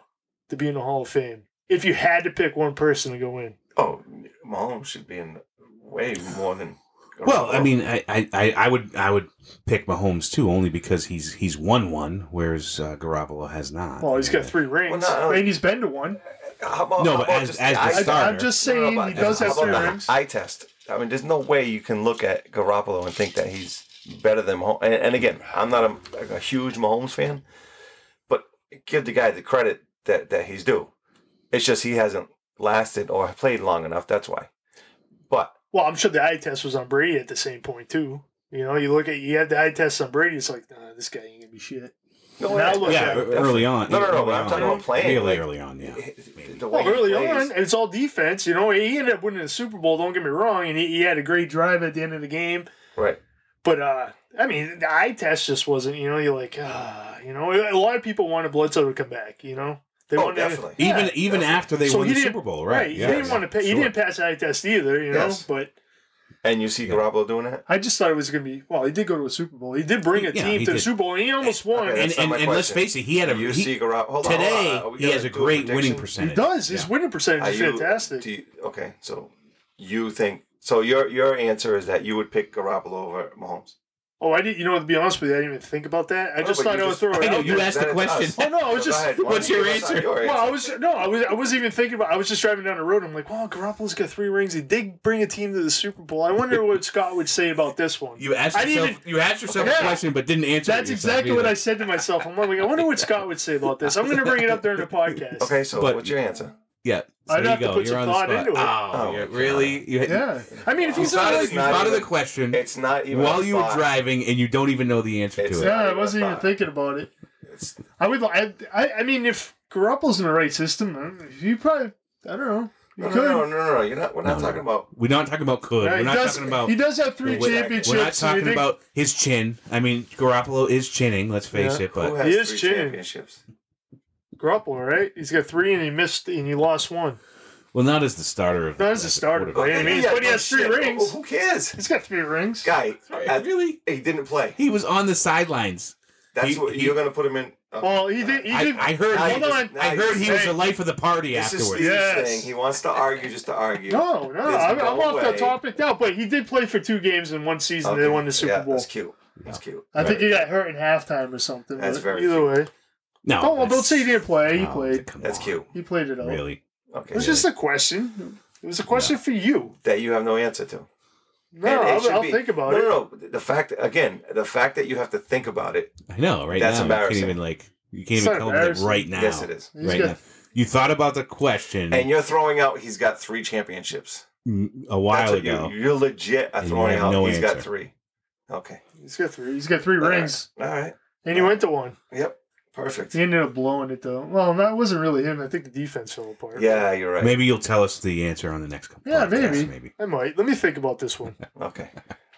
to be in the Hall of Fame if you had to pick one person to go in? Oh, Mahomes should be in way more than Well, I mean, I would pick Mahomes too, only because he's won one, whereas Garoppolo has not. Well, he's got three rings. Well, no, and he's been to one. But as the starter, I'm just saying he does have three rings. Eye test. I mean, there's no way you can look at Garoppolo and think that he's better than Mahomes. And again, I'm not a huge Mahomes fan, but give the guy the credit that he's due. It's just he hasn't lasted or played long enough. That's why. But well, I'm sure the eye test was on Brady at the same point too. You know, you had the eye test on Brady. It's like, nah, this guy ain't gonna be shit. No, early on. No, I'm talking about playing. Early on. Early on, and it's all defense. You know, he ended up winning the Super Bowl, don't get me wrong, and he had a great drive at the end of the game. Right. But, I mean, the eye test just wasn't, you know, you're like, a lot of people wanted Bledsoe to come back, you know? Definitely. Even after they won the Super Bowl, right? Right. He didn't pass the eye test either, you know? Yes. But... And you see Garoppolo doing that? I just thought it was going to be... Well, he did go to a Super Bowl. He did bring a team to the Super Bowl, and he almost won. Okay, and let's face it, he had a... You see Garoppolo... Today, he has a great winning percentage. He does. His winning percentage is fantastic. So your answer is that you would pick Garoppolo over Mahomes? Oh, I didn't... You know, to be honest with you, I didn't even think about that. I just thought I would throw it out there. You asked the question. Oh, no, I was just... What's your answer? Well, I wasn't even thinking about... I was just driving down the road, and I'm like, well, Garoppolo's got three rings. He did bring a team to the Super Bowl. I wonder what Scott would say about this one. You asked yourself a question, but didn't answer it. That's exactly what I said to myself. I'm like, I wonder what Scott would say about this. I'm going to bring it up during the podcast. Okay, so what's your answer? Yeah, so I'd have to put some thought into it. Really? Yeah. I mean, if you thought of the question, it's not even while you were driving and you don't even know the answer to it. Yeah, I wasn't even thinking about it. I mean, if Garoppolo's in the right system, you probably, I don't know. No. We're not talking about could. Right, he does have three championships. We're not talking about his chin. I mean, Garoppolo is chinning. Let's face it, but he is chinning. Garoppolo, right? He's got three, and he missed, and he lost one. Well, not as the starter. But he has three rings. Who cares? He's got three rings. Guy, really? He didn't play. He was on the sidelines. You're going to put him in. Well, he did. I heard he was the life of the party afterwards. He wants to argue just to argue. No, I'm off the topic now. But he did play for two games in one season. Okay. They won the Super Bowl. That's cute. I think he got hurt in halftime or something. That's very cute. Either way. No. Don't say he didn't play. He played. That's cute. He played it all. Really? Okay. It was just a question. It was a question for you. That you have no answer to. No, I'll think about it. No. The fact that you have to think about it. I know, right? That's embarrassing. You can't even tell them that right now. Yes, it is. Right now. You thought about the question. And you're throwing out he's got three championships. A while ago. You're legit throwing out he's got three. Okay. He's got three. He's got three rings. All right. And he went to one. Yep. Perfect. He ended up blowing it, though. Well, that wasn't really him. I think the defense fell apart. Yeah, you're right. Maybe you'll tell us the answer on the next couple. Yeah, maybe. I might. Let me think about this one. Okay.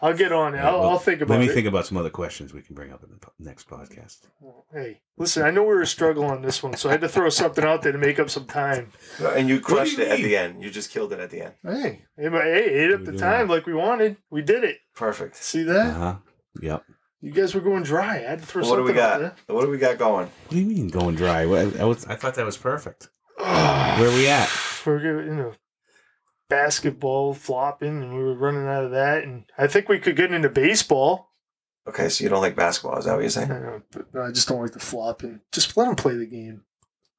I'll get on it. I'll think about it. Let me think about some other questions we can bring up in the next podcast. Well, hey, listen, I know we were struggling on this one, so I had to throw something out there to make up some time. And you crushed it at the end. You just killed it at the end. Hey. Ate up the time like we wanted. We did it. Perfect. See that? Uh-huh. Yep. You guys were going dry. I had to throw something out there. What do we got going? What do you mean going dry? I thought that was perfect. Where are we at? We're basketball flopping, and we were running out of that. And I think we could get into baseball. Okay, so you don't like basketball. Is that what you're saying? I know, but I just don't like the flopping. Just let them play the game.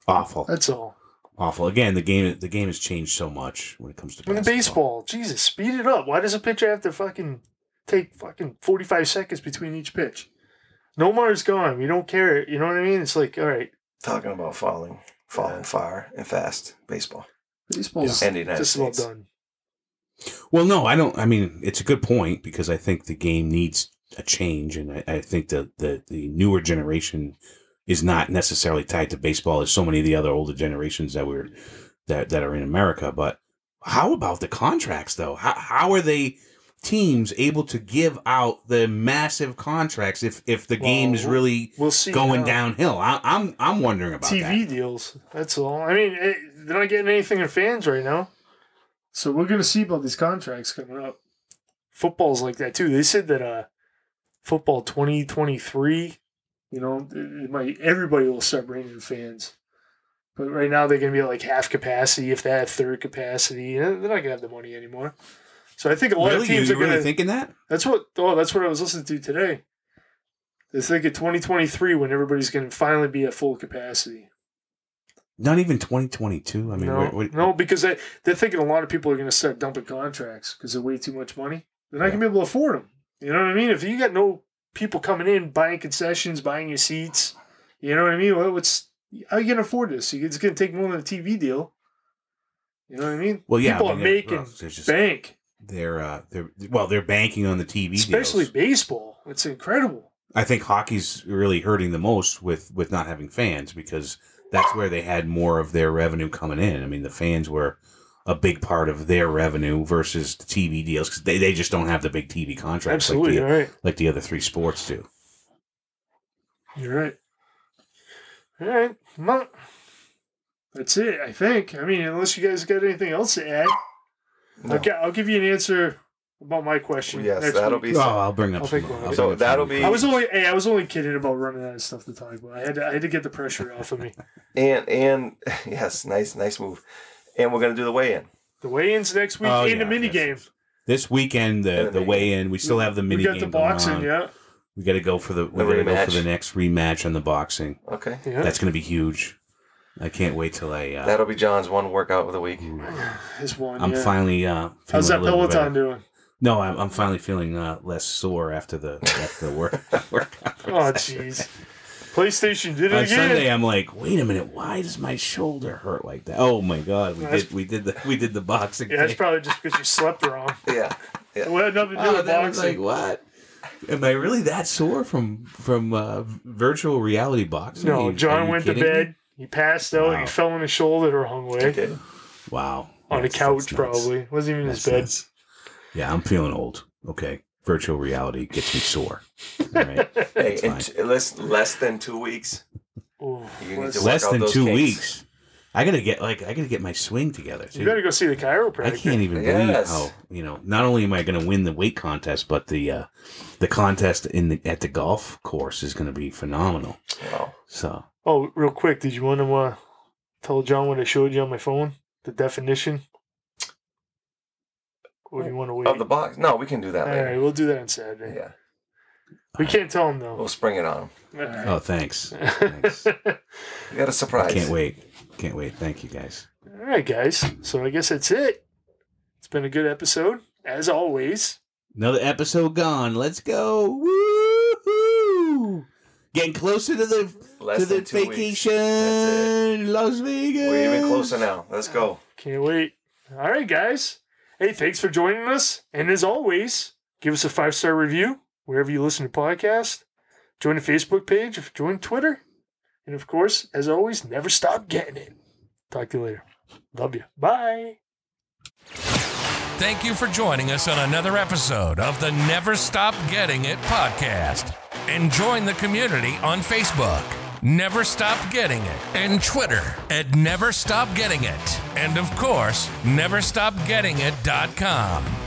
Awful. That's all. Awful. Again, the game has changed so much when it comes to basketball. And baseball, Jesus, speed it up. Why does a pitcher have to take 45 seconds between each pitch? Nomar's gone. We don't care. You know what I mean? It's like, all right. Talking about falling far and fast. Baseball's just about done. Well, no, I don't. I mean, it's a good point because I think the game needs a change. And I think that the newer generation is not necessarily tied to baseball as so many of the other older generations that are in America. But how about the contracts, though? How are they... teams able to give out the massive contracts if the game is really going downhill? I'm wondering about TV that. TV deals. That's all. I mean, they're not getting anything in fans right now. So we're going to see about these contracts coming up. Football's like that, too. They said that football 2023, everybody will start bringing in fans. But right now they're going to be at like half capacity, if that, third capacity. They're not going to have the money anymore. So I think a lot of teams are really thinking that. That's what I was listening to today. They think of 2023 when everybody's going to finally be at full capacity. Not even 2022. I mean, no, because they're thinking a lot of people are going to start dumping contracts because they're way too much money. They're not going to be able to afford them. You know what I mean? If you got no people coming in buying concessions, buying your seats, you know what I mean? Well, how you going to afford this? It's going to take more than a TV deal. You know what I mean? Well, yeah, people are making bank. They're banking on the TV, especially deals. Baseball. It's incredible. I think hockey's really hurting the most with not having fans, because that's where they had more of their revenue coming in. I mean, the fans were a big part of their revenue versus the TV deals, because they just don't have the big TV contracts like the other three sports do. You're right. All right. Well, that's it, I think. I mean, unless you guys got anything else to add. No. Okay, I'll give you an answer about my question. Yes, that'll be. I'll bring up. So that'll be. I was only kidding about running out of stuff to talk about. I had to get the pressure off of me. And yes, nice move. And we're gonna do the weigh-in. The weigh-in's next week the mini game. This weekend, the weigh-in. We still have the mini game. We got the boxing. Yeah. We got to go for the next rematch on the boxing. Okay. Yeah. That's gonna be huge. I can't wait till I... that'll be John's one workout of the week. His one, I'm finally... how's that Peloton doing? No, I'm finally feeling less sore after the workout. Oh, jeez. PlayStation did it again. On Sunday, I'm like, wait a minute, why does my shoulder hurt like that? Oh, my God. We did the boxing thing. Yeah, that's probably just because you slept wrong. Yeah. We had nothing to do with boxing. Like, what? Am I really that sore from virtual reality boxing? No, John went to bed. He passed out. Wow. He fell on his shoulder or hung away. He did. Wow. On the couch, probably. It wasn't even his bed. Nuts. Yeah, I'm feeling old. Okay. Virtual reality gets me sore. All right. Hey, in less than 2 weeks. Ooh, less than 2 weeks. I gotta get my swing together. Too. You gotta go see the chiropractor. I can't even believe how Not only am I gonna win the weight contest, but the contest at the golf course is gonna be phenomenal. Wow. So. Oh, real quick, did you want to tell John what I showed you on my phone? The definition? Or do you want to wait? Of the box? No, we can do that later. All right, we'll do that on Saturday. Yeah. We can't tell him, though. We'll spring it on him. Right. Oh, thanks. We got a surprise. I can't wait. Thank you, guys. All right, guys. So I guess that's it. It's been a good episode, as always. Another episode gone. Let's go. Woo-hoo! Getting closer to the vacation, Las Vegas. We're even closer now. Let's go. Can't wait. All right, guys. Hey, thanks for joining us. And as always, give us a 5-star review wherever you listen to podcasts. Join the Facebook page. Join Twitter. And of course, as always, never stop getting it. Talk to you later. Love you. Bye. Thank you for joining us on another episode of the Never Stop Getting It podcast. And join the community on Facebook, Never Stop Getting It, and Twitter @Never Stop Getting It. And of course, NeverStopGettingIt.com.